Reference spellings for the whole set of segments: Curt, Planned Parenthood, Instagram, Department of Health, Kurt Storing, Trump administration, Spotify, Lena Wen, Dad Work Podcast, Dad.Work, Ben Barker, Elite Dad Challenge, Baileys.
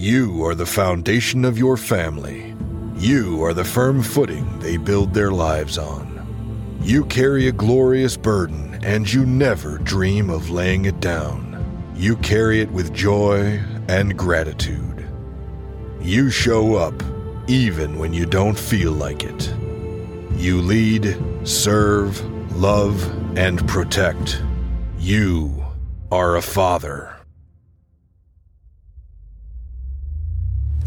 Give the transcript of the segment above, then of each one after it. You are the foundation of your family. You are the firm footing they build their lives on. You carry a glorious burden, and you never dream of laying it down. You carry it with joy and gratitude. You show up, even when you don't feel like it. You lead, serve, love, and protect. You are a father.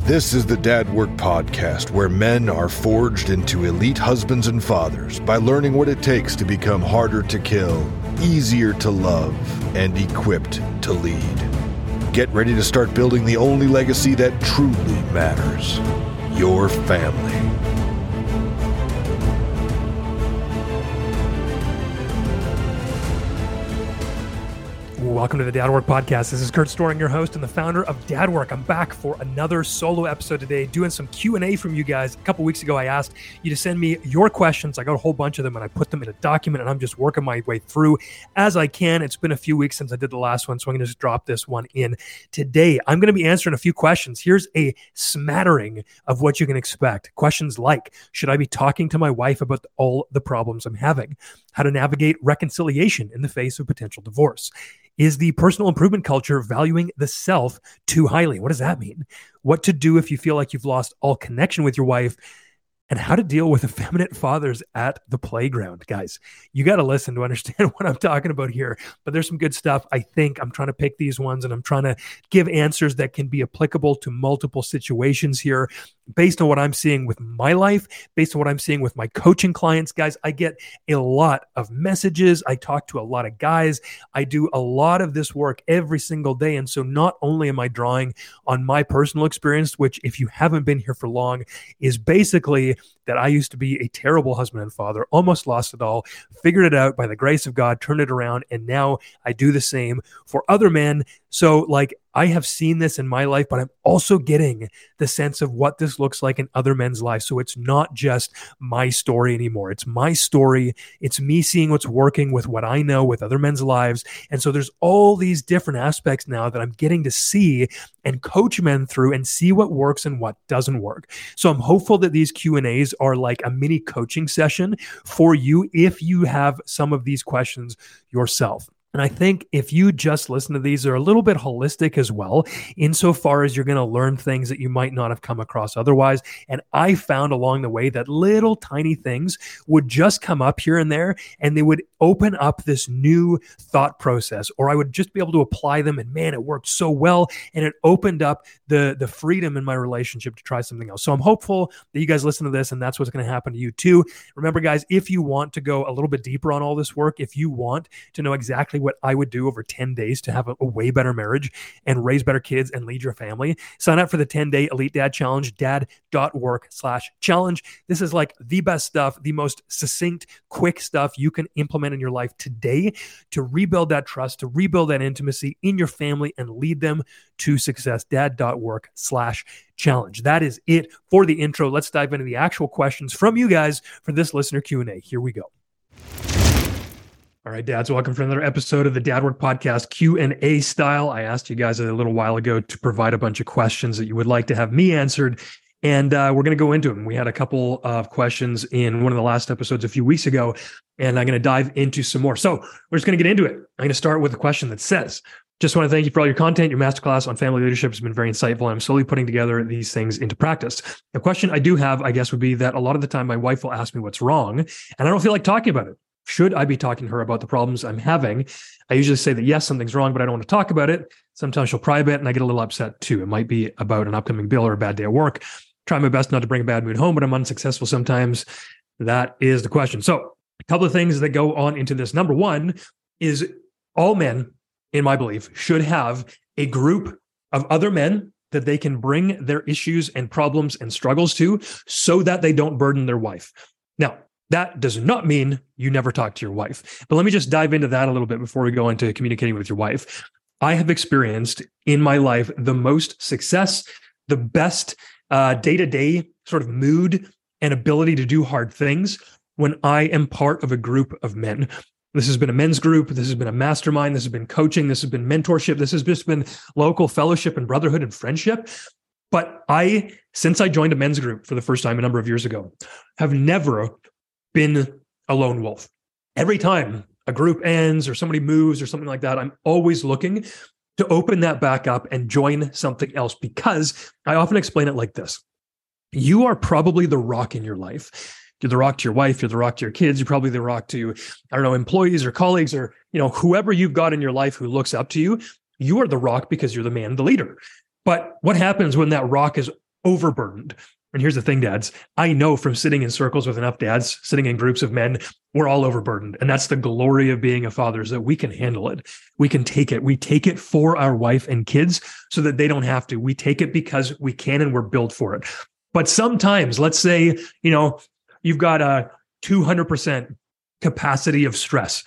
This is the Dad Work Podcast, where men are forged into elite husbands and fathers by learning what it takes to become harder to kill, easier to love, and equipped to lead. Get ready to start building the only legacy that truly matters, your family. Welcome to the Dad Work Podcast. This is Kurt Storing, your host and the founder of Dad Work. I'm back for another solo episode today, doing some Q&A from you guys. A couple weeks ago, I asked you to send me your questions. I got a whole bunch of them, and I put them in a document, and I'm just working my way through as I can. It's been a few weeks since I did the last one, so I'm going to just drop this one in today. I'm going to be answering a few questions. Here's a smattering of what you can expect. Questions like, should I be talking to my wife about all the problems I'm having? How to navigate reconciliation in the face of potential divorce? Is the personal improvement culture valuing the self too highly? What does that mean? What to do if you feel like you've lost all connection with your wife, and how to deal with effeminate fathers at the playground. Guys, you got to listen to understand what I'm talking about here, but there's some good stuff. I think I'm trying to pick these ones, and I'm trying to give answers that can be applicable to multiple situations here based on what I'm seeing with my life, based on what I'm seeing with my coaching clients. Guys, I get a lot of messages. I talk to a lot of guys. I do a lot of this work every single day. And so not only am I drawing on my personal experience, which if you haven't been here for long, is basically that I used to be a terrible husband and father, almost lost it all, figured it out by the grace of God, turned it around, and now I do the same for other men. So like I have seen this in my life, but I'm also getting the sense of what this looks like in other men's lives. So it's not just my story anymore. It's my story. It's me seeing what's working with what I know with other men's lives. And so there's all these different aspects now that I'm getting to see and coach men through and see what works and what doesn't work. So I'm hopeful that these Q&As are like a mini coaching session for you if you have some of these questions yourself. And I think if you just listen to these, they're a little bit holistic as well, insofar as you're going to learn things that you might not have come across otherwise. And I found along the way that little tiny things would just come up here and there, and they would open up this new thought process, or I would just be able to apply them. And man, it worked so well. And it opened up the freedom in my relationship to try something else. So I'm hopeful that you guys listen to this, and that's what's going to happen to you too. Remember, guys, if you want to go a little bit deeper on all this work, if you want to know exactly what I would do over 10 days to have a way better marriage and raise better kids and lead your family, sign up for the 10-day Elite Dad Challenge, dad.work/challenge. This is like the best stuff, the most succinct, quick stuff you can implement in your life today to rebuild that trust, to rebuild that intimacy in your family and lead them to success, dad.work/challenge. That is it for the intro. Let's dive into the actual questions from you guys for this listener Q&A. Here we go. All right, dads, welcome to another episode of the Dad Work Podcast Q&A style. I asked you guys a little while ago to provide a bunch of questions that you would like to have me answered, and we're going to go into them. We had a couple of questions in one of the last episodes a few weeks ago, and I'm going to dive into some more. So we're just going to get into it. I'm going to start with a question that says, just want to thank you for all your content. Your masterclass on family leadership has been very insightful. I'm slowly putting together these things into practice. The question I do have, I guess, would be that a lot of the time my wife will ask me what's wrong, and I don't feel like talking about it. Should I be talking to her about the problems I'm having? I usually say that, yes, something's wrong, but I don't want to talk about it. Sometimes she'll pry a bit, and I get a little upset too. It might be about an upcoming bill or a bad day at work. Try my best not to bring a bad mood home, but I'm unsuccessful sometimes. That is the question. So a couple of things that go on into this. Number one is all men, in my belief, should have a group of other men that they can bring their issues and problems and struggles to so that they don't burden their wife. Now, that does not mean you never talk to your wife. But let me just dive into that a little bit before we go into communicating with your wife. I have experienced in my life the most success, the best day-to-day sort of mood and ability to do hard things when I am part of a group of men. This has been a men's group. This has been a mastermind. This has been coaching. This has been mentorship. This has just been local fellowship and brotherhood and friendship. But I, since I joined a men's group for the first time a number of years ago, have never been a lone wolf. Every time a group ends or somebody moves or something like that, I'm always looking to open that back up and join something else, because I often explain it like this. You are probably the rock in your life. You're the rock to your wife. You're the rock to your kids. You're probably the rock to, I don't know, employees or colleagues or, you know, whoever you've got in your life who looks up to you. You are the rock because you're the man, the leader. But what happens when that rock is overburdened? And here's the thing, dads, I know from sitting in circles with enough dads, sitting in groups of men, we're all overburdened. And that's the glory of being a father, is that we can handle it. We can take it. We take it for our wife and kids so that they don't have to. We take it because we can, and we're built for it. But sometimes, let's say, you know, you've got a 200% capacity of stress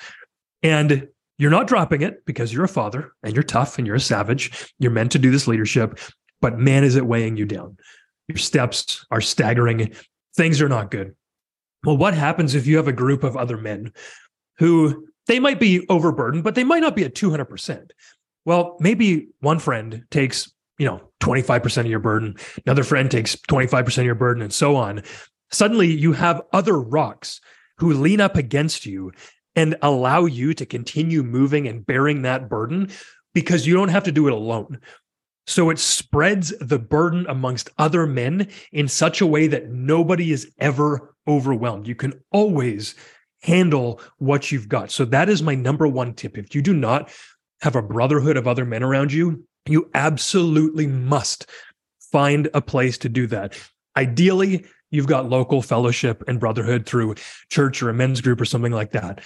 and you're not dropping it because you're a father and you're tough and you're a savage. You're meant to do this leadership, but man, is it weighing you down. Your steps are staggering. Things are not good. Well, what happens if you have a group of other men who, they might be overburdened, but they might not be at 200%? Well, maybe one friend takes, you know, 25% of your burden. Another friend takes 25% of your burden, and so on. Suddenly you have other rocks who lean up against you and allow you to continue moving and bearing that burden, because you don't have to do it alone. So it spreads the burden amongst other men in such a way that nobody is ever overwhelmed. You can always handle what you've got. So that is my number one tip. If you do not have a brotherhood of other men around you, you absolutely must find a place to do that. Ideally, you've got local fellowship and brotherhood through church or a men's group or something like that.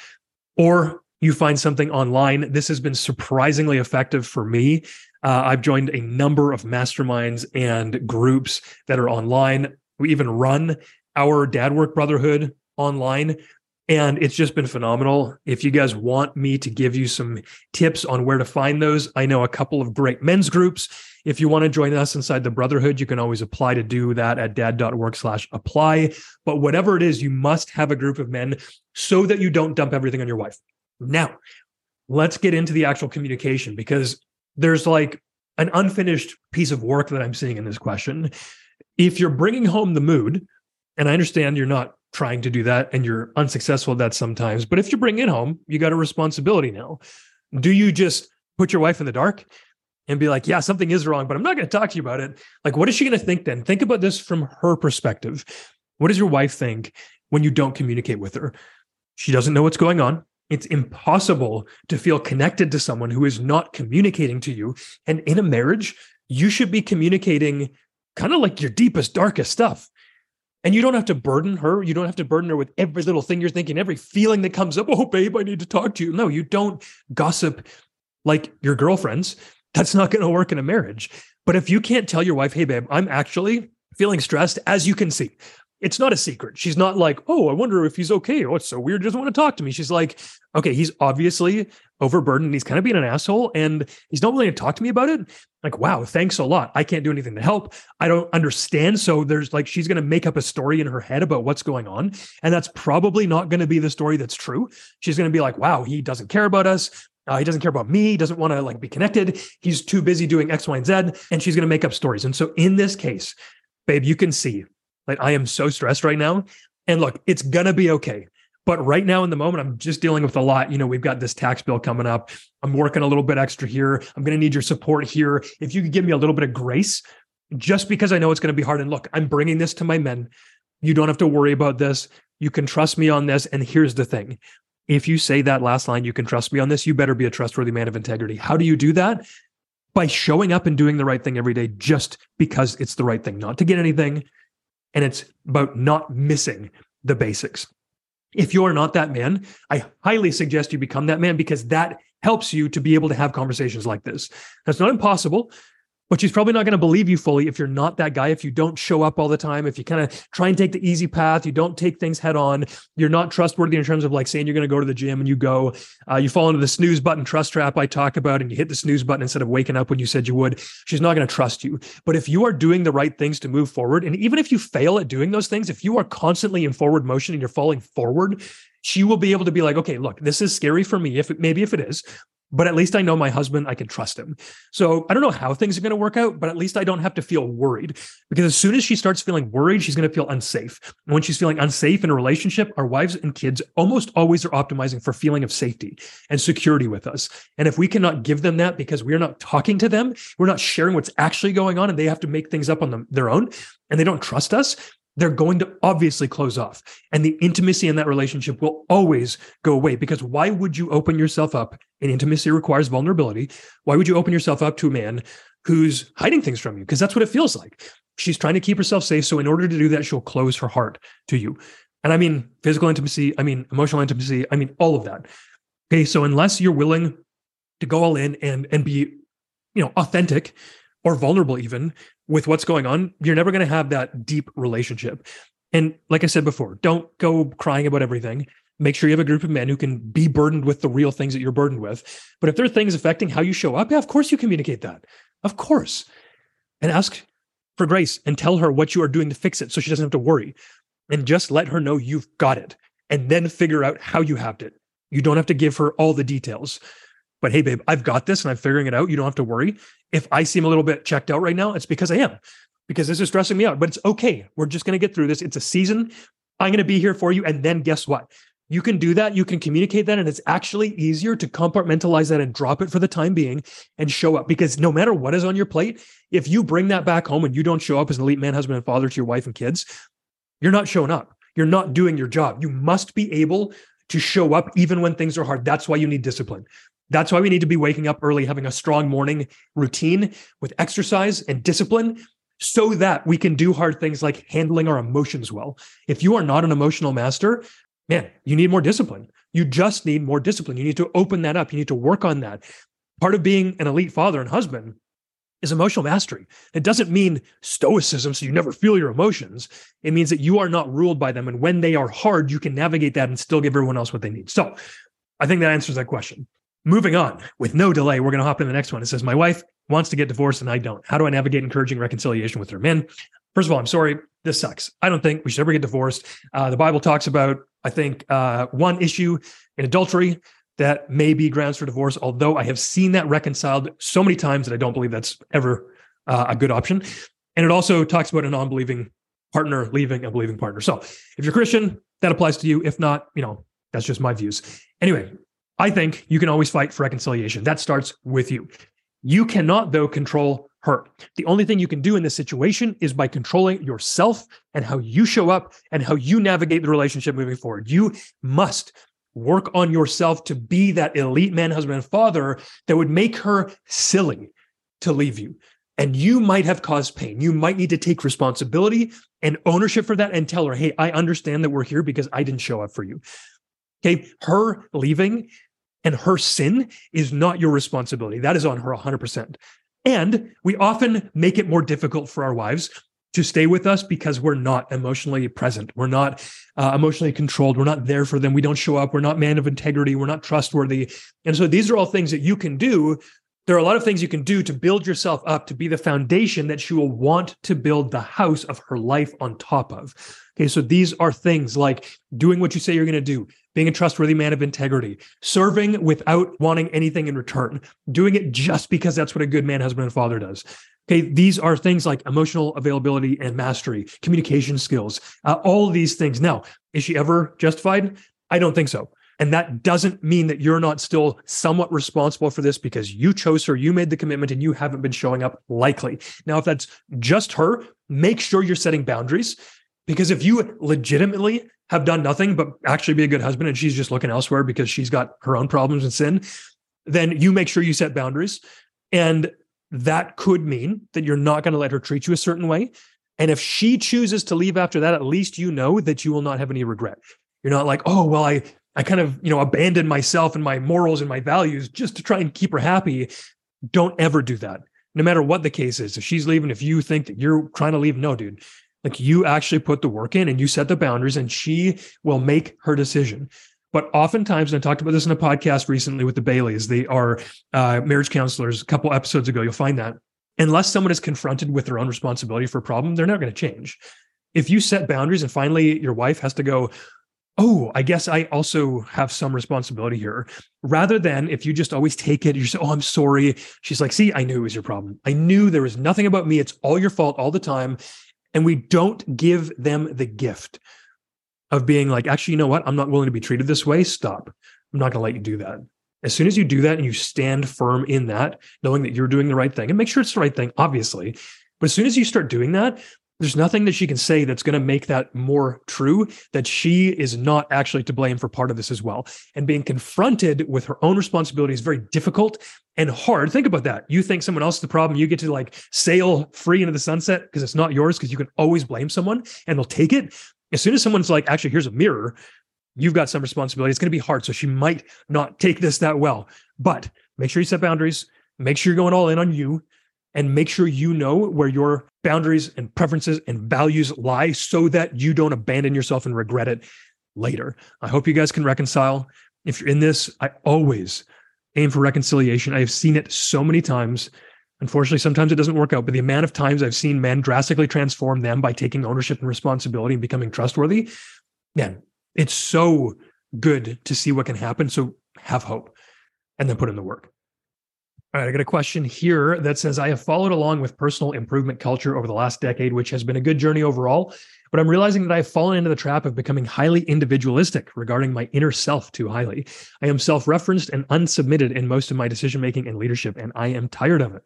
Or you find something online. This has been surprisingly effective for me. I've joined a number of masterminds and groups that are online. We even run our Dad Work Brotherhood online, and it's just been phenomenal. If you guys want me to give you some tips on where to find those, I know a couple of great men's groups. If you want to join us inside the brotherhood, you can always apply to do that at dad.work/apply. But whatever it is, you must have a group of men so that you don't dump everything on your wife. Now, let's get into the actual communication, because there's like an unfinished piece of work that I'm seeing in this question. If you're bringing home the mood, and I understand you're not trying to do that and you're unsuccessful at that sometimes, but if you bring it home, you got a responsibility now. Do you just put your wife in the dark and be like, yeah, something is wrong, but I'm not going to talk to you about it? Like, what is she going to think then? Think about this from her perspective. What does your wife think when you don't communicate with her? She doesn't know what's going on. It's impossible to feel connected to someone who is not communicating to you. And in a marriage, you should be communicating kind of like your deepest, darkest stuff. And you don't have to burden her. You don't have to burden her with every little thing you're thinking, every feeling that comes up. Oh, babe, I need to talk to you. No, you don't gossip like your girlfriends. That's not going to work in a marriage. But if you can't tell your wife, hey, babe, I'm actually feeling stressed, as you can see. It's not a secret. She's not like, oh, I wonder if he's okay. Oh, it's so weird. He doesn't want to talk to me. She's like, okay, he's obviously overburdened. He's kind of being an asshole and he's not willing to talk to me about it. Like, wow, thanks a lot. I can't do anything to help. I don't understand. So there's like, she's going to make up a story in her head about what's going on. And that's probably not going to be the story that's true. She's going to be like, wow, he doesn't care about us. He doesn't care about me. He doesn't want to like be connected. He's too busy doing X, Y, and Z. And she's going to make up stories. And so in this case, babe, you can see, like, I am so stressed right now. And look, it's going to be okay. But right now in the moment, I'm just dealing with a lot. You know, we've got this tax bill coming up. I'm working a little bit extra here. I'm going to need your support here. If you could give me a little bit of grace, just because I know it's going to be hard. And look, I'm bringing this to my men. You don't have to worry about this. You can trust me on this. And here's the thing. If you say that last line, you can trust me on this, you better be a trustworthy man of integrity. How do you do that? By showing up and doing the right thing every day, just because it's the right thing, not to get anything. And it's about not missing the basics. If you're not that man, I highly suggest you become that man, because that helps you to be able to have conversations like this. That's not impossible, but she's probably not going to believe you fully if you're not that guy, if you don't show up all the time, if you kind of try and take the easy path, you don't take things head on, you're not trustworthy in terms of like saying you're going to go to the gym and you go, you fall into the snooze button trust trap I talk about, and you hit the snooze button instead of waking up when you said you would. She's not going to trust you. But if you are doing the right things to move forward, and even if you fail at doing those things, if you are constantly in forward motion and you're falling forward, she will be able to be like, okay, look, this is scary for me. If it is, but at least I know my husband, I can trust him. So I don't know how things are going to work out, but at least I don't have to feel worried, because as soon as she starts feeling worried, she's going to feel unsafe. And when she's feeling unsafe in a relationship, our wives and kids almost always are optimizing for feeling of safety and security with us. And if we cannot give them that because we're not talking to them, we're not sharing what's actually going on, and they have to make things up on their own, and they don't trust us, they're going to obviously close off. And the intimacy in that relationship will always go away, because why would you open yourself up? And intimacy requires vulnerability. Why would you open yourself up to a man who's hiding things from you? Because that's what it feels like. She's trying to keep herself safe. So in order to do that, she'll close her heart to you. And I mean physical intimacy, I mean emotional intimacy, I mean all of that. Okay, so unless you're willing to go all in and be, you know, authentic or vulnerable even with what's going on, you're never going to have that deep relationship. And like I said before, don't go crying about everything. Make sure you have a group of men who can be burdened with the real things that you're burdened with. But if there are things affecting how you show up, yeah, of course you communicate that. Of course. And ask for grace and tell her what you are doing to fix it so she doesn't have to worry. And just let her know you've got it, and then figure out how you have it. You don't have to give her all the details. But hey, babe, I've got this and I'm figuring it out. You don't have to worry. If I seem a little bit checked out right now, it's because I am, because this is stressing me out, but it's okay. We're just going to get through this. It's a season. I'm going to be here for you. And then guess what? You can do that. You can communicate that. And it's actually easier to compartmentalize that and drop it for the time being and show up, because no matter what is on your plate, if you bring that back home and you don't show up as an elite man, husband, and father to your wife and kids, you're not showing up. You're not doing your job. You must be able to show up even when things are hard. That's why you need discipline. That's why we need to be waking up early, having a strong morning routine with exercise and discipline, so that we can do hard things like handling our emotions well. If you are not an emotional master, man, you need more discipline. You just need more discipline. You need to open that up. You need to work on that. Part of being an elite father and husband is emotional mastery. It doesn't mean stoicism, so you never feel your emotions. It means that you are not ruled by them. And when they are hard, you can navigate that and still give everyone else what they need. So I think that answers that question. Moving on, with no delay, we're going to hop in the next one. It says, my wife wants to get divorced and I don't. How do I navigate encouraging reconciliation with her men? First of all, I'm sorry. This sucks. I don't think we should ever get divorced. The Bible talks about, I think, one issue in adultery that may be grounds for divorce, although I have seen that reconciled so many times that I don't believe that's ever a good option. And it also talks about a non-believing partner leaving a believing partner. So if you're Christian, that applies to you. If not, you know, that's just my views. Anyway, I think you can always fight for reconciliation. That starts with you. You cannot, though, control her. The only thing you can do in this situation is by controlling yourself and how you show up and how you navigate the relationship moving forward. You must work on yourself to be that elite man, husband, and father that would make her silly to leave you. And you might have caused pain. You might need to take responsibility and ownership for that and tell her, hey, I understand that we're here because I didn't show up for you. Okay, her leaving and her sin is not your responsibility. That is on her 100%. And we often make it more difficult for our wives to stay with us because we're not emotionally present. We're not emotionally controlled. We're not there for them. We don't show up. We're not man of integrity. We're not trustworthy. And so these are all things that you can do. There are a lot of things you can do to build yourself up to be the foundation that she will want to build the house of her life on top of. Okay, so these are things like doing what you say you're going to do, being a trustworthy man of integrity, serving without wanting anything in return, doing it just because that's what a good man, husband, and father does. Okay, these are things like emotional availability and mastery, communication skills, all these things. Now, is she ever justified? I don't think so. And that doesn't mean that you're not still somewhat responsible for this, because you chose her, you made the commitment, and you haven't been showing up likely. Now, if that's just her, make sure you're setting boundaries, because if you legitimately have done nothing but actually be a good husband and she's just looking elsewhere because she's got her own problems and sin, then you make sure you set boundaries. And that could mean that you're not going to let her treat you a certain way. And if she chooses to leave after that, at least you know that you will not have any regret. You're not like, oh, well, I kind of, you know, abandoned myself and my morals and my values just to try and keep her happy. Don't ever do that. No matter what the case is, if she's leaving, if you think that you're trying to leave, no, dude. Like, you actually put the work in and you set the boundaries, and she will make her decision. But oftentimes, and I talked about this in a podcast recently with the Baileys, they are marriage counselors, a couple episodes ago, you'll find that unless someone is confronted with their own responsibility for a problem, they're not going to change. If you set boundaries and finally your wife has to go, oh, I guess I also have some responsibility here. Rather than if you just always take it, you say, oh, I'm sorry. She's like, see, I knew it was your problem. I knew there was nothing about me. It's all your fault all the time. And we don't give them the gift of being like, actually, you know what? I'm not willing to be treated this way. Stop. I'm not going to let you do that. As soon as you do that and you stand firm in that, knowing that you're doing the right thing, and make sure it's the right thing, obviously. But as soon as you start doing that, there's nothing that she can say that's going to make that more true, that she is not actually to blame for part of this as well. And being confronted with her own responsibility is very difficult and hard. Think about that. You think someone else is the problem. You get to like sail free into the sunset because it's not yours, because you can always blame someone and they'll take it. As soon as someone's like, actually, here's a mirror, you've got some responsibility. It's going to be hard. So she might not take this that well, but make sure you set boundaries, make sure you're going all in on you, and make sure you know where your boundaries and preferences and values lie so that you don't abandon yourself and regret it later. I hope you guys can reconcile. If you're in this, I always aim for reconciliation. I have seen it so many times. Unfortunately, sometimes it doesn't work out, but the amount of times I've seen men drastically transform them by taking ownership and responsibility and becoming trustworthy, man, it's so good to see what can happen. So have hope and then put in the work. All right, I got a question here that says, I have followed along with personal improvement culture over the last decade, which has been a good journey overall, but I'm realizing that I've fallen into the trap of becoming highly individualistic regarding my inner self too highly. I am self-referenced and unsubmitted in most of my decision-making and leadership, and I am tired of it.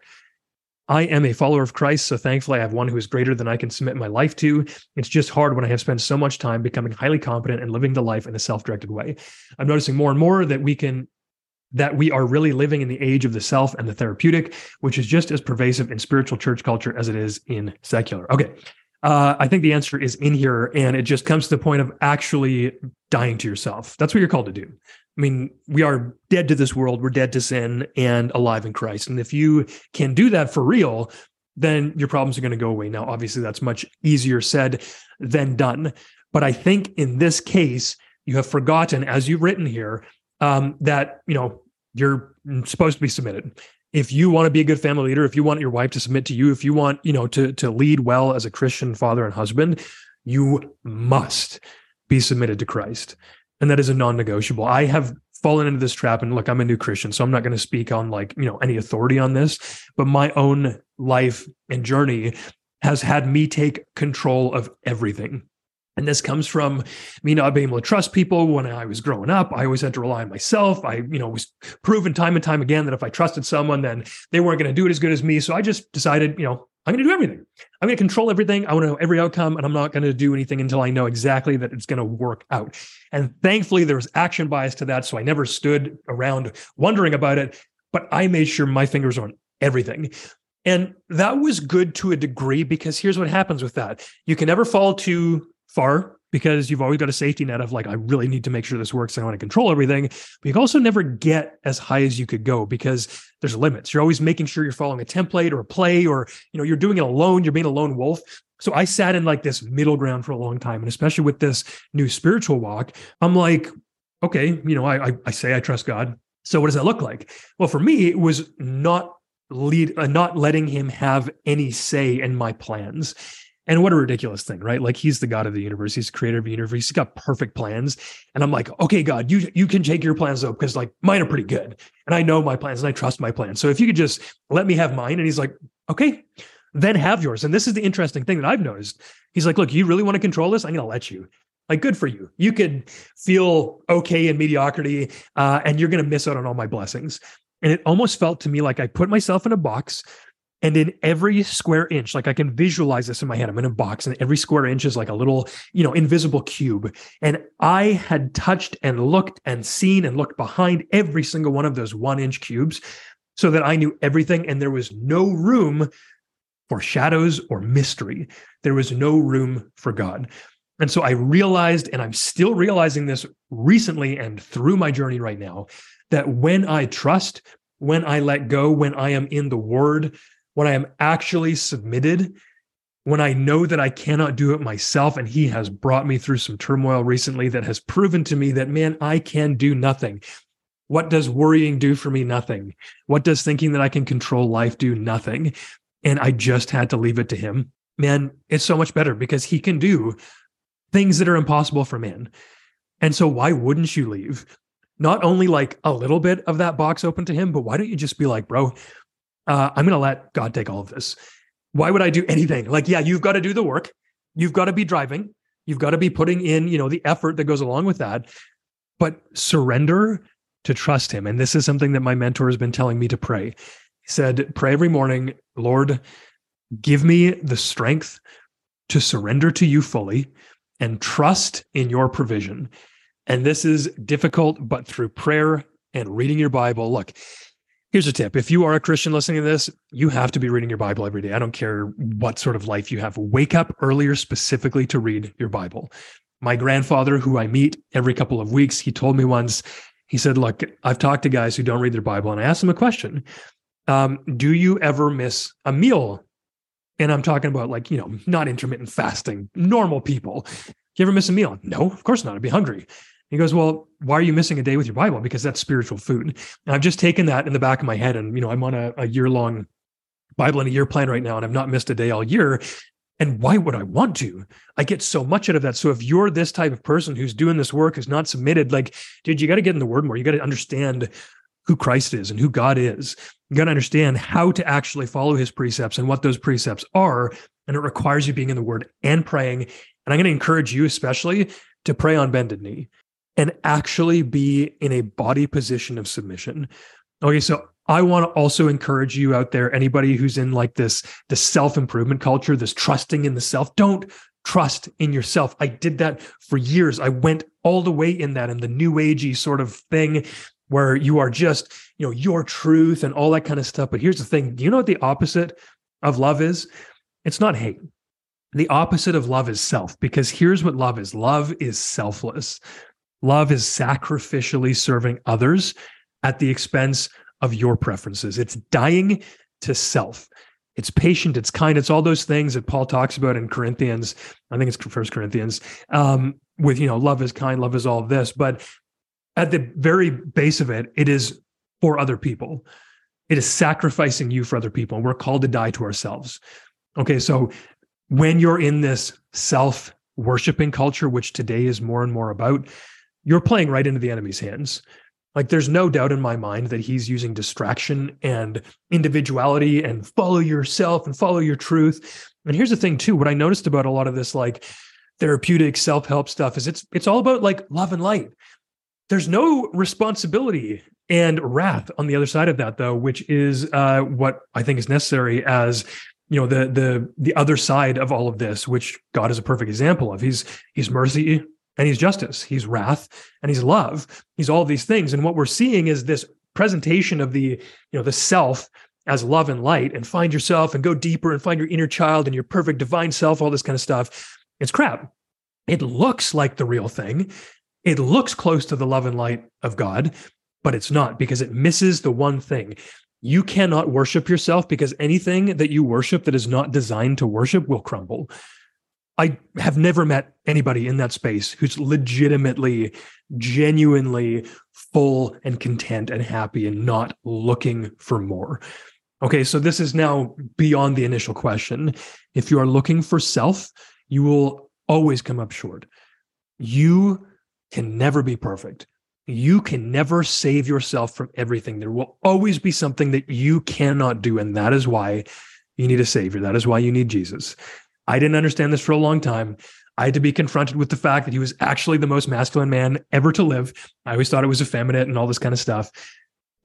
I am a follower of Christ, so thankfully I have one who is greater than I can submit my life to. It's just hard when I have spent so much time becoming highly competent and living the life in a self-directed way. I'm noticing more and more that we are really living in the age of the self and the therapeutic, which is just as pervasive in spiritual church culture as it is in secular. Okay. I think the answer is in here, and it just comes to the point of actually dying to yourself. That's what you're called to do. I mean, we are dead to this world. We're dead to sin and alive in Christ. And if you can do that for real, then your problems are going to go away. Now, obviously that's much easier said than done. But I think in this case, you have forgotten, as you've written here, that, you know, you're supposed to be submitted. If you want to be a good family leader, if you want your wife to submit to you, if you want, you know, to lead well as a Christian father and husband, you must be submitted to Christ. And that is a non-negotiable. I have fallen into this trap, and look, I'm a new Christian, so I'm not going to speak on like, you know, any authority on this, but my own life and journey has had me take control of everything. And this comes from me not being able to trust people. When I was growing up, I always had to rely on myself. I, you know, was proven time and time again that if I trusted someone, then they weren't going to do it as good as me. So I just decided, you know, I'm going to do everything. I'm going to control everything. I want to know every outcome, and I'm not going to do anything until I know exactly that it's going to work out. And thankfully, there was action bias to that, so I never stood around wondering about it, but I made sure my fingers were on everything. And that was good to a degree, because here's what happens with that. You can never fall too far, because you've always got a safety net of like, I really need to make sure this works and I want to control everything. But you can also never get as high as you could go, because there's limits. You're always making sure you're following a template or a play, or, you know, you're doing it alone. You're being a lone wolf. So I sat in like this middle ground for a long time. And especially with this new spiritual walk, I'm like, okay, you know, I say I trust God. So what does that look like? Well, for me, it was not letting him have any say in my plans. And what a ridiculous thing, right? Like, he's the God of the universe. He's the creator of the universe. He's got perfect plans. And I'm like, okay, God, you can take your plans though, because like mine are pretty good. And I know my plans and I trust my plans. So if you could just let me have mine. And he's like, okay, then have yours. And this is the interesting thing that I've noticed. He's like, look, you really want to control this? I'm going to let you. Like, good for you. You could feel okay in mediocrity, and you're going to miss out on all my blessings. And it almost felt to me like I put myself in a box. And in every square inch, like I can visualize this in my head, I'm in a box and every square inch is like a little, you know, invisible cube. And I had touched and looked and seen and looked behind every single one of those 1-inch cubes so that I knew everything. And there was no room for shadows or mystery. There was no room for God. And so I realized, and I'm still realizing this recently and through my journey right now, that when I trust, when I let go, when I am in the Word, when I am actually submitted, when I know that I cannot do it myself, and he has brought me through some turmoil recently that has proven to me that, man, I can do nothing. What does worrying do for me? Nothing. What does thinking that I can control life do? Nothing. And I just had to leave it to him. Man, it's so much better, because he can do things that are impossible for man. And so why wouldn't you leave? Not only like a little bit of that box open to him, but why don't you just be like, bro, I'm going to let God take all of this. Why would I do anything? Like, yeah, you've got to do the work. You've got to be driving. You've got to be putting in, you know, the effort that goes along with that, but surrender to trust him. And this is something that my mentor has been telling me to pray. He said, pray every morning, Lord, give me the strength to surrender to you fully and trust in your provision. And this is difficult, but through prayer and reading your Bible, look, here's a tip. If you are a Christian listening to this, you have to be reading your Bible every day. I don't care what sort of life you have. Wake up earlier specifically to read your Bible. My grandfather, who I meet every couple of weeks, he told me once, he said, look, I've talked to guys who don't read their Bible, and I asked them a question. Do you ever miss a meal? And I'm talking about like, you know, not intermittent fasting, normal people. Do you ever miss a meal? No, of course not. I'd be hungry. He goes, well, why are you missing a day with your Bible? Because that's spiritual food. And I've just taken that in the back of my head. And, you know, I'm on a year-long Bible in a year plan right now, and I've not missed a day all year. And why would I want to? I get so much out of that. So if you're this type of person who's doing this work, who's not submitted, like, dude, you got to get in the Word more. You got to understand who Christ is and who God is. You got to understand how to actually follow his precepts and what those precepts are. And it requires you being in the Word and praying. And I'm going to encourage you especially to pray on bended knee and actually be in a body position of submission. Okay, so I want to also encourage you out there, anybody who's in like this self-improvement culture, this trusting in the self, don't trust in yourself. I did that for years. I went all the way in that, in the new agey sort of thing where you are just, you know, your truth and all that kind of stuff. But here's the thing, do you know what the opposite of love is? It's not hate. The opposite of love is self, because here's what love is. Love is selfless. Love is sacrificially serving others at the expense of your preferences. It's dying to self. It's patient. It's kind. It's all those things that Paul talks about in Corinthians. I think it's 1 Corinthians with, you know, love is kind, love is all of this. But at the very base of it, it is for other people. It is sacrificing you for other people. We're called to die to ourselves. Okay, so when you're in this self-worshiping culture, which today is more and more about, you're playing right into the enemy's hands. Like, there's no doubt in my mind that he's using distraction and individuality and follow yourself and follow your truth. And here's the thing too, what I noticed about a lot of this like therapeutic self-help stuff is it's all about like love and light. There's no responsibility and wrath on the other side of that though, which is what I think is necessary as, you know, the other side of all of this, which God is a perfect example of. He's mercy, and he's justice, he's wrath, and he's love. He's all these things. And what we're seeing is this presentation of the, you know, the self as love and light, and find yourself and go deeper and find your inner child and your perfect divine self, all this kind of stuff. It's crap. It looks like the real thing. It looks close to the love and light of God, but it's not, because it misses the one thing. You cannot worship yourself, because anything that you worship that is not designed to worship will crumble. I have never met anybody in that space who's legitimately, genuinely full and content and happy and not looking for more. Okay, so this is now beyond the initial question. If you are looking for self, you will always come up short. You can never be perfect. You can never save yourself from everything. There will always be something that you cannot do, and that is why you need a savior. That is why you need Jesus. I didn't understand this for a long time. I had to be confronted with the fact that he was actually the most masculine man ever to live. I always thought it was effeminate and all this kind of stuff,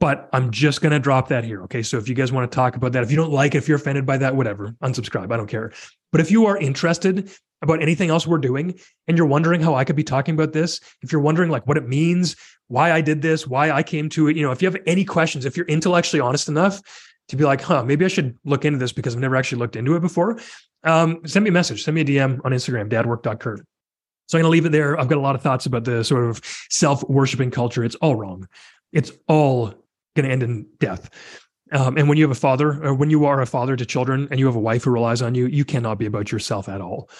but I'm just going to drop that here. Okay. So if you guys want to talk about that, if you don't like it, if you're offended by that, whatever, unsubscribe. I don't care. But if you are interested about anything else we're doing, and you're wondering how I could be talking about this, if you're wondering like what it means, why I did this, why I came to it, you know, if you have any questions, if you're intellectually honest enough to be like, huh, maybe I should look into this because I've never actually looked into it before, send me a message, send me a DM on Instagram, dadwork.kurt. So I'm going to leave it there. I've got a lot of thoughts about the sort of self-worshiping culture. It's all wrong. It's all going to end in death. And when you have a father, or when you are a father to children and you have a wife who relies on you, you cannot be about yourself at all.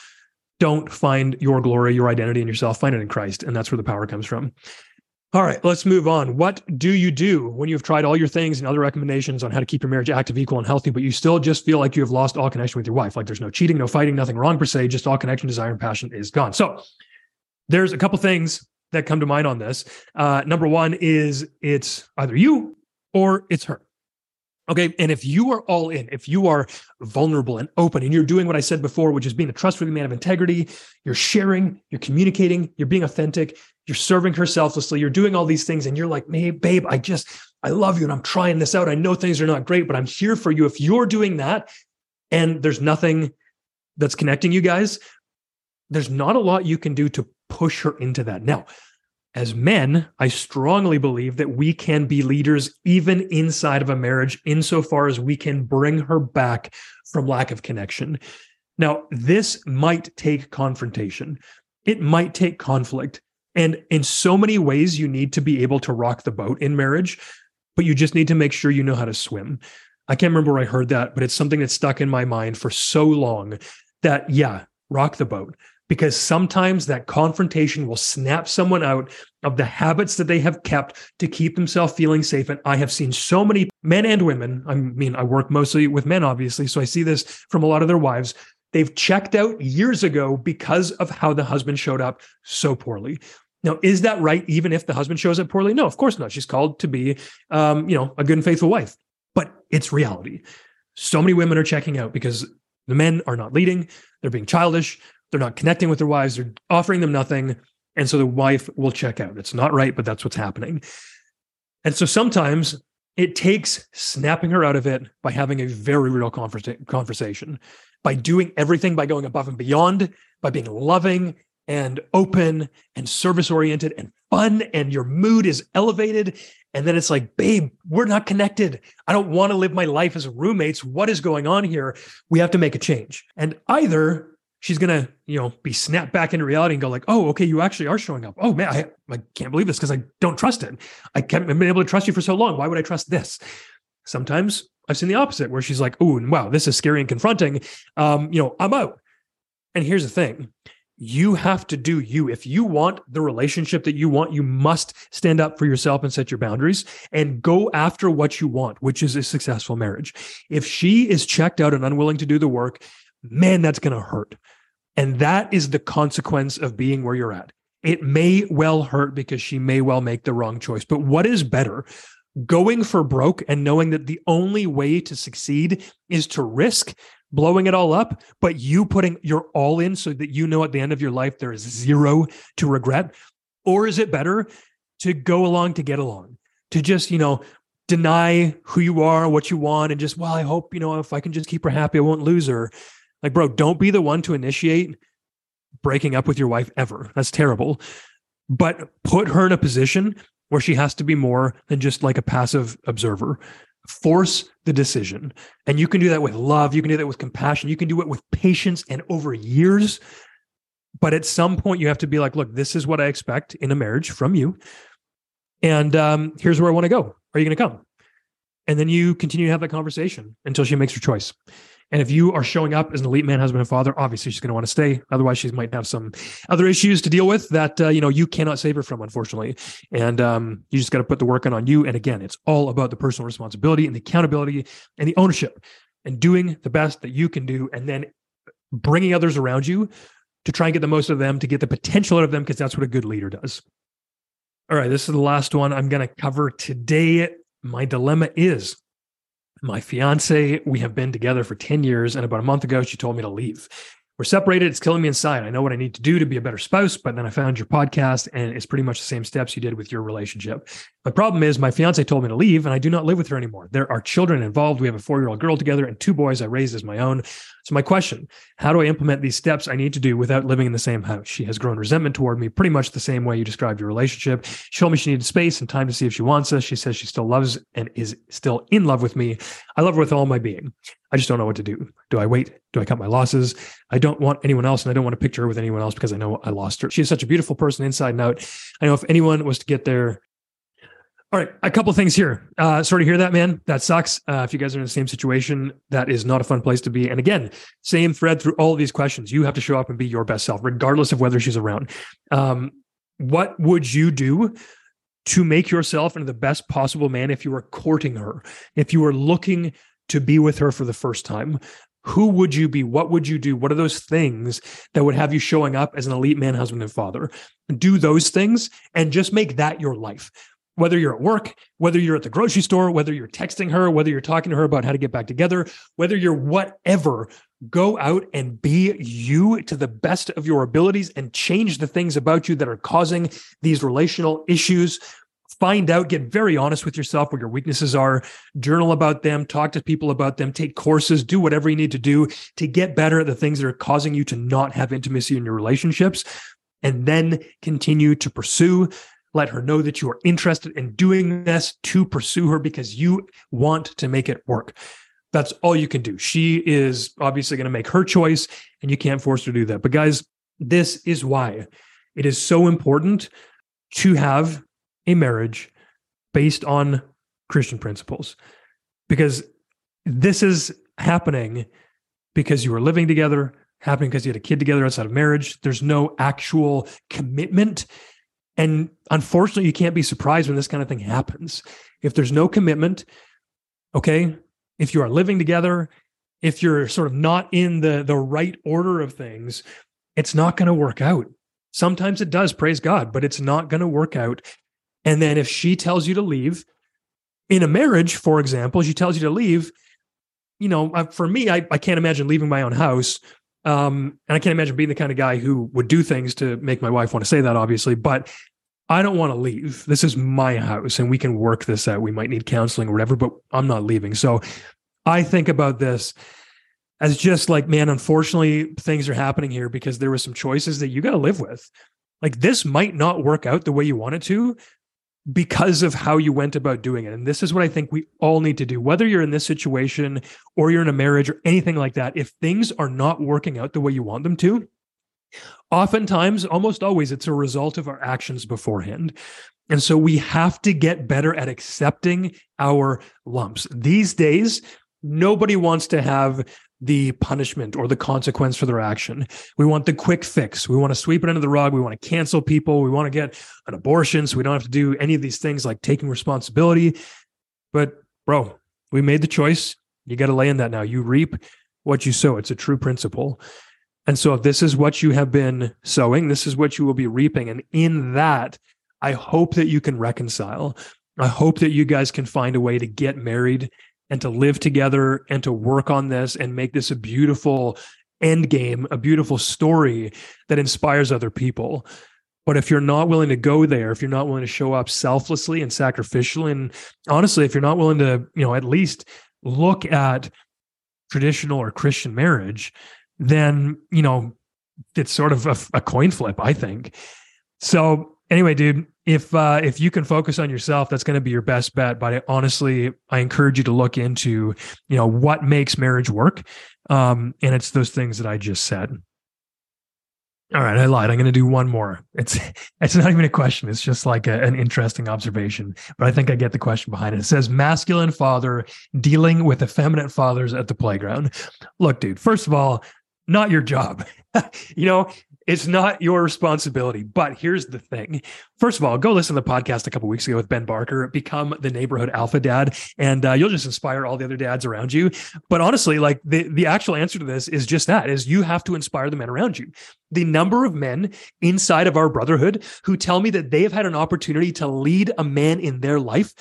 Don't find your glory, your identity in yourself. Find it in Christ. And that's where the power comes from. All right, let's move on. What do you do when you've tried all your things and other recommendations on how to keep your marriage active, equal, and healthy, but you still just feel like you have lost all connection with your wife? Like, there's no cheating, no fighting, nothing wrong per se, just all connection, desire, and passion is gone. So there's a couple things that come to mind on this. Number one is it's either you or it's her. Okay. And if you are all in, if you are vulnerable and open and you're doing what I said before, which is being a trustworthy man of integrity, you're sharing, you're communicating, you're being authentic, you're serving her selflessly, you're doing all these things. And you're like, hey, babe, I love you. And I'm trying this out. I know things are not great, but I'm here for you. If you're doing that and there's nothing that's connecting you guys, there's not a lot you can do to push her into that. Now, as men, I strongly believe that we can be leaders even inside of a marriage insofar as we can bring her back from lack of connection. Now, this might take confrontation. It might take conflict. And in so many ways, you need to be able to rock the boat in marriage, but you just need to make sure you know how to swim. I can't remember where I heard that, but it's something that stuck in my mind for so long that, yeah, rock the boat. Because sometimes that confrontation will snap someone out of the habits that they have kept to keep themselves feeling safe. And I have seen so many men and women, I mean, I work mostly with men, obviously, so I see this from a lot of their wives. They've checked out years ago because of how the husband showed up so poorly. Now, is that right? Even if the husband shows up poorly? No, of course not. She's called to be, a good and faithful wife, but it's reality. So many women are checking out because the men are not leading. They're being childish. They're not connecting with their wives. They're offering them nothing. And so the wife will check out. It's not right, but that's what's happening. And so sometimes it takes snapping her out of it by having a very real conversation, by doing everything, by going above and beyond, by being loving and open and service-oriented and fun, and your mood is elevated. And then it's like, babe, we're not connected. I don't want to live my life as roommates. What is going on here? We have to make a change. And either she's going to, be snapped back into reality and go like, oh, okay, you actually are showing up. Oh man, I can't believe this because I don't trust it. I've been able to trust you for so long. Why would I trust this? Sometimes I've seen the opposite where she's like, oh, wow, this is scary and confronting. I'm out. And here's the thing. You have to do you. If you want the relationship that you want, you must stand up for yourself and set your boundaries and go after what you want, which is a successful marriage. If she is checked out and unwilling to do the work, man, that's going to hurt. And that is the consequence of being where you're at. It may well hurt because she may well make the wrong choice. But what is better? Going for broke and knowing that the only way to succeed is to risk blowing it all up, but you putting your all in so that you know at the end of your life there is zero to regret? Or is it better to go along to get along, to just, deny who you are, what you want, and just, well, I hope, if I can just keep her happy, I won't lose her. Like, bro, don't be the one to initiate breaking up with your wife ever. That's terrible. But put her in a position where she has to be more than just like a passive observer. Force the decision. And you can do that with love. You can do that with compassion. You can do it with patience and over years. But at some point you have to be like, look, this is what I expect in a marriage from you. And here's where I want to go. Are you going to come? And then you continue to have that conversation until she makes her choice. And if you are showing up as an elite man, husband, and father, obviously she's going to want to stay. Otherwise, she might have some other issues to deal with that, you cannot save her from, unfortunately. And you just got to put the work on you. And again, it's all about the personal responsibility and the accountability and the ownership and doing the best that you can do. And then bringing others around you to try and get the most of them, to get the potential out of them, because that's what a good leader does. All right, this is the last one I'm going to cover today. My dilemma is, my fiance, we have been together for 10 years, and about a month ago, she told me to leave. We're separated. It's killing me inside. I know what I need to do to be a better spouse, but then I found your podcast, and it's pretty much the same steps you did with your relationship. My problem is my fiance told me to leave, and I do not live with her anymore. There are children involved. We have a 4-year-old girl together and 2 boys I raised as my own. So my question, how do I implement these steps I need to do without living in the same house? She has grown resentment toward me pretty much the same way you described your relationship. She told me she needed space and time to see if she wants us. She says she still loves and is still in love with me. I love her with all my being. I just don't know what to do. Do I wait? Do I cut my losses? I don't want anyone else, and I don't want to picture her with anyone else because I know I lost her. She is such a beautiful person inside and out. I know if anyone was to get there. All right, a couple of things here. Sorry to hear that, man. That sucks. If you guys are in the same situation, that is not a fun place to be. And again, same thread through all of these questions. You have to show up and be your best self, regardless of whether she's around. What would you do to make yourself into the best possible man if you were courting her, if you were looking to be with her for the first time? Who would you be? What would you do? What are those things that would have you showing up as an elite man, husband, and father? Do those things and just make that your life. Whether you're at work, whether you're at the grocery store, whether you're texting her, whether you're talking to her about how to get back together, whether you're whatever, go out and be you to the best of your abilities and change the things about you that are causing these relational issues. Find out, get very honest with yourself what your weaknesses are, journal about them, talk to people about them, take courses, do whatever you need to do to get better at the things that are causing you to not have intimacy in your relationships, and then continue to pursue. Let her know that you are interested in doing this to pursue her because you want to make it work. That's all you can do. She is obviously going to make her choice and you can't force her to do that. But guys, this is why it is so important to have a marriage based on Christian principles, because this is happening because you are living together, happening because you had a kid together outside of marriage. There's no actual commitment. And unfortunately, you can't be surprised when this kind of thing happens. If there's no commitment, okay, if you are living together, if you're sort of not in the right order of things, it's not going to work out. Sometimes it does, praise God, but it's not going to work out. And then if she tells you to leave, in a marriage, for example, she tells you to leave, you know, for me, I can't imagine leaving my own house. And I can't imagine being the kind of guy who would do things to make my wife want to say that, obviously, but I don't want to leave. This is my house and we can work this out. We might need counseling or whatever, but I'm not leaving. So I think about this as just like, man, unfortunately, things are happening here because there were some choices that you got to live with. Like this might not work out the way you want it to because of how you went about doing it. And this is what I think we all need to do, whether you're in this situation or you're in a marriage or anything like that. If things are not working out the way you want them to, oftentimes, almost always, it's a result of our actions beforehand. And so we have to get better at accepting our lumps. These days, nobody wants to have the punishment or the consequence for their action. We want the quick fix. We want to sweep it under the rug. We want to cancel people. We want to get an abortion so we don't have to do any of these things like taking responsibility. But bro, we made the choice. You got to lay in that now. You reap what you sow. It's a true principle. And so if this is what you have been sowing, this is what you will be reaping. And in that, I hope that you can reconcile. I hope that you guys can find a way to get married and to live together and to work on this and make this a beautiful end game, a beautiful story that inspires other people. But if you're not willing to go there, if you're not willing to show up selflessly and sacrificially, and honestly, if you're not willing to, you know, at least look at traditional or Christian marriage, then, you know, it's sort of a coin flip, I think. So anyway, dude, if you can focus on yourself, that's going to be your best bet. But I encourage you to look into, you know, what makes marriage work. And it's those things that I just said. All right, I lied. I'm going to do one more. It's not even a question. It's just like an interesting observation. But I think I get the question behind it. It says, masculine father dealing with effeminate fathers at the playground. Look, dude, first of all, not your job. You know, it's not your responsibility, but here's the thing. First of all, go listen to the podcast a couple of weeks ago with Ben Barker, Become the Neighborhood Alpha Dad, and you'll just inspire all the other dads around you. But honestly, like the actual answer to this is just that, is you have to inspire the men around you. The number of men inside of our brotherhood who tell me that they've had an opportunity to lead a man in their life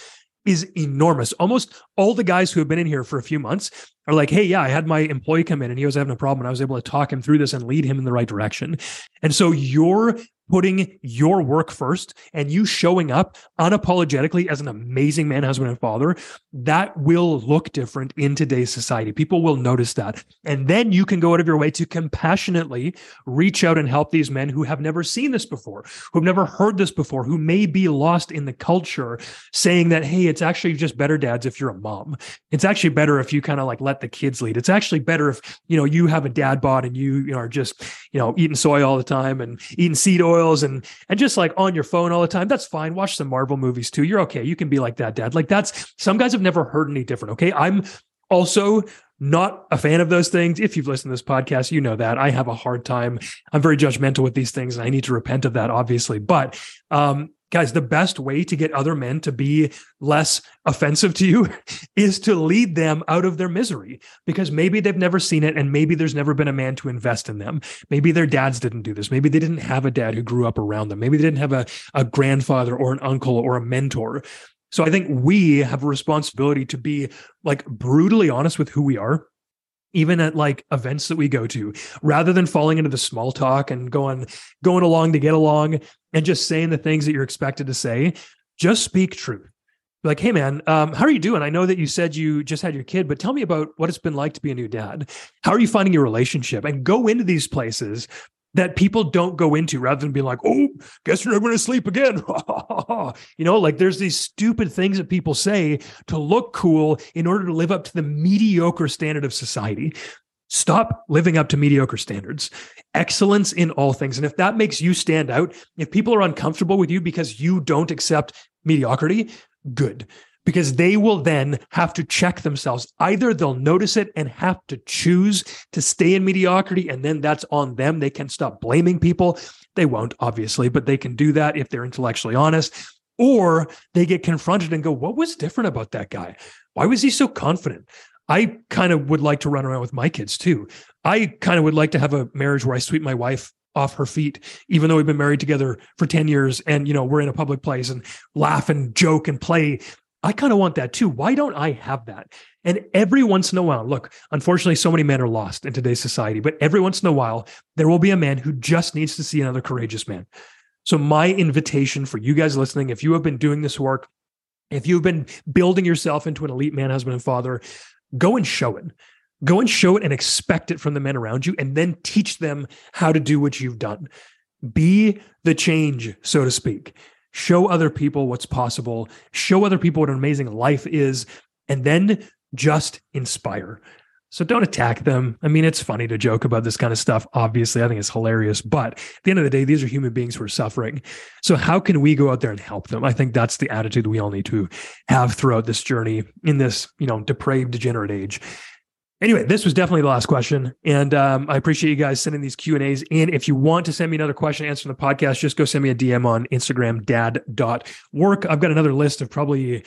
is enormous. Almost all the guys who have been in here for a few months are like, hey, yeah, I had my employee come in and he was having a problem and I was able to talk him through this and lead him in the right direction. And so you're putting your work first and you showing up unapologetically as an amazing man, husband, and father, that will look different in today's society. People will notice that. And then you can go out of your way to compassionately reach out and help these men who have never seen this before, who've never heard this before, who may be lost in the culture, saying that, hey, it's actually just better, dads, if you're a mom. It's actually better if you kind of like let the kids lead. It's actually better if, you know, you have a dad bod and you are just, you know, eating soy all the time and eating seed oils and just like on your phone all the time. That's fine. Watch some Marvel movies too. You're okay. You can be like that, dad. Like that's, some guys have never heard any different. Okay. I'm also not a fan of those things. If you've listened to this podcast, you know that I have a hard time. I'm very judgmental with these things and I need to repent of that, obviously. But Guys, the best way to get other men to be less offensive to you is to lead them out of their misery, because maybe they've never seen it and maybe there's never been a man to invest in them. Maybe their dads didn't do this. Maybe they didn't have a dad who grew up around them. Maybe they didn't have a grandfather or an uncle or a mentor. So I think we have a responsibility to be like brutally honest with who we are, even at like events that we go to, rather than falling into the small talk and going along to get along and just saying the things that you're expected to say. Just speak truth. Like, hey man, how are you doing? I know that you said you just had your kid, but tell me about what it's been like to be a new dad. How are you finding your relationship? And go into these places that people don't go into, rather than being like, oh, guess you're never going to sleep again. You know, like there's these stupid things that people say to look cool in order to live up to the mediocre standard of society. Stop living up to mediocre standards. Excellence in all things. And if that makes you stand out, if people are uncomfortable with you because you don't accept mediocrity, good. Because they will then have to check themselves. Either they'll notice it and have to choose to stay in mediocrity, and then that's on them. They can stop blaming people. They won't, obviously, but they can do that if they're intellectually honest. Or they get confronted and go, what was different about that guy? Why was he so confident? I kind of would like to run around with my kids too. I kind of would like to have a marriage where I sweep my wife off her feet, even though we've been married together for 10 years and, you know, we're in a public place and laugh and joke and play. I kind of want that too. Why don't I have that? And every once in a while, look, unfortunately, so many men are lost in today's society, but every once in a while, there will be a man who just needs to see another courageous man. So my invitation for you guys listening, if you have been doing this work, if you've been building yourself into an elite man, husband, and father, go and show it. Go and show it and expect it from the men around you, and then teach them how to do what you've done. Be the change, so to speak. Show other people what's possible, show other people what an amazing life is, and then just inspire. So don't attack them. I mean, it's funny to joke about this kind of stuff. Obviously, I think it's hilarious, but at the end of the day, these are human beings who are suffering. So how can we go out there and help them? I think that's the attitude we all need to have throughout this journey in this, you know, depraved, degenerate age. Anyway, this was definitely the last question, and I appreciate you guys sending these Q&As in. If you want to send me another question answering the podcast, just go send me a DM on Instagram, dad.work. I've got another list of probably,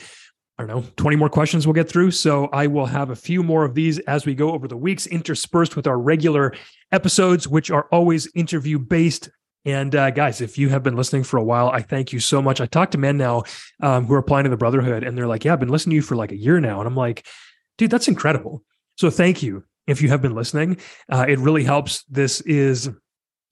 I don't know, 20 more questions we'll get through, so I will have a few more of these as we go over the weeks, interspersed with our regular episodes, which are always interview-based. And guys, if you have been listening for a while, I thank you so much. I talk to men now who are applying to the Brotherhood, and they're like, yeah, I've been listening to you for like a year now. And I'm like, dude, that's incredible. So thank you if you have been listening. It really helps. This is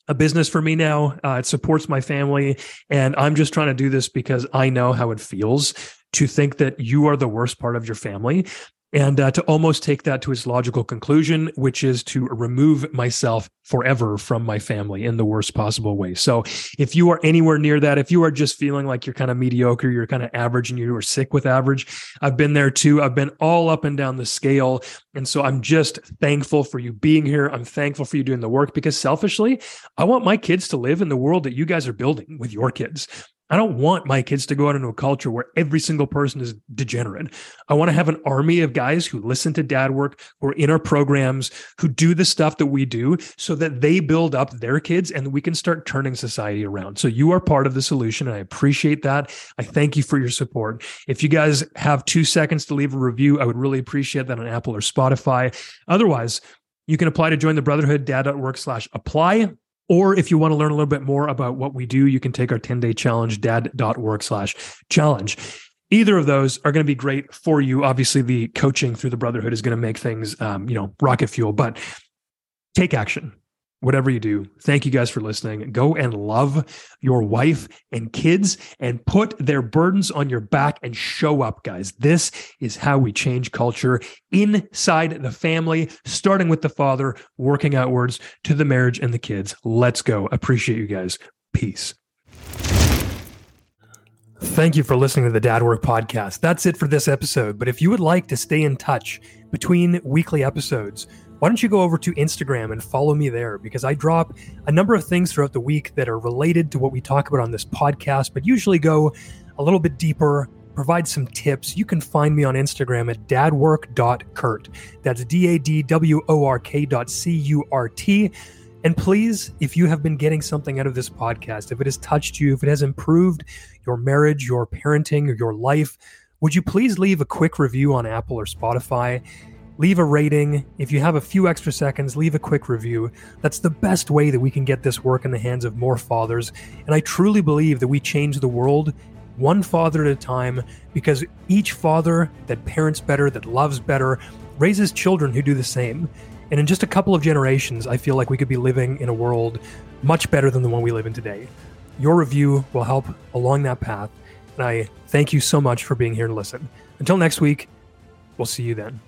a business for me now. It supports my family. And I'm just trying to do this because I know how it feels to think that you are the worst part of your family, and to almost take that to its logical conclusion, which is to remove myself forever from my family in the worst possible way. So if you are anywhere near that, if you are just feeling like you're kind of mediocre, you're kind of average, and you are sick with average, I've been there too. I've been all up and down the scale. And so I'm just thankful for you being here. I'm thankful for you doing the work, because selfishly, I want my kids to live in the world that you guys are building with your kids. I don't want my kids to go out into a culture where every single person is degenerate. I want to have an army of guys who listen to Dad Work, who are in our programs, who do the stuff that we do, so that they build up their kids and we can start turning society around. So you are part of the solution, and I appreciate that. I thank you for your support. If you guys have 2 seconds to leave a review, I would really appreciate that on Apple or Spotify. Otherwise, you can apply to join the Brotherhood, dad.work/apply. Or if you want to learn a little bit more about what we do, you can take our 10-day challenge, dad.work/challenge. Either of those are going to be great for you. Obviously, the coaching through the Brotherhood is going to make things, rocket fuel, but take action, whatever you do. Thank you guys for listening. Go and love your wife and kids and put their burdens on your back and show up, guys. This is how we change culture inside the family, starting with the father, working outwards to the marriage and the kids. Let's go. Appreciate you guys. Peace. Thank you for listening to the Dad Work Podcast. That's it for this episode. But if you would like to stay in touch between weekly episodes, why don't you go over to Instagram and follow me there, because I drop a number of things throughout the week that are related to what we talk about on this podcast, but usually go a little bit deeper, provide some tips. You can find me on Instagram at dadwork.curt. That's dadwork.curt. And please, if you have been getting something out of this podcast, if it has touched you, if it has improved your marriage, your parenting, or your life, would you please leave a quick review on Apple or Spotify? Leave a rating. If you have a few extra seconds, leave a quick review. That's the best way that we can get this work in the hands of more fathers. And I truly believe that we change the world one father at a time, because each father that parents better, that loves better, raises children who do the same. And in just a couple of generations, I feel like we could be living in a world much better than the one we live in today. Your review will help along that path. And I thank you so much for being here to listen. Until next week, we'll see you then.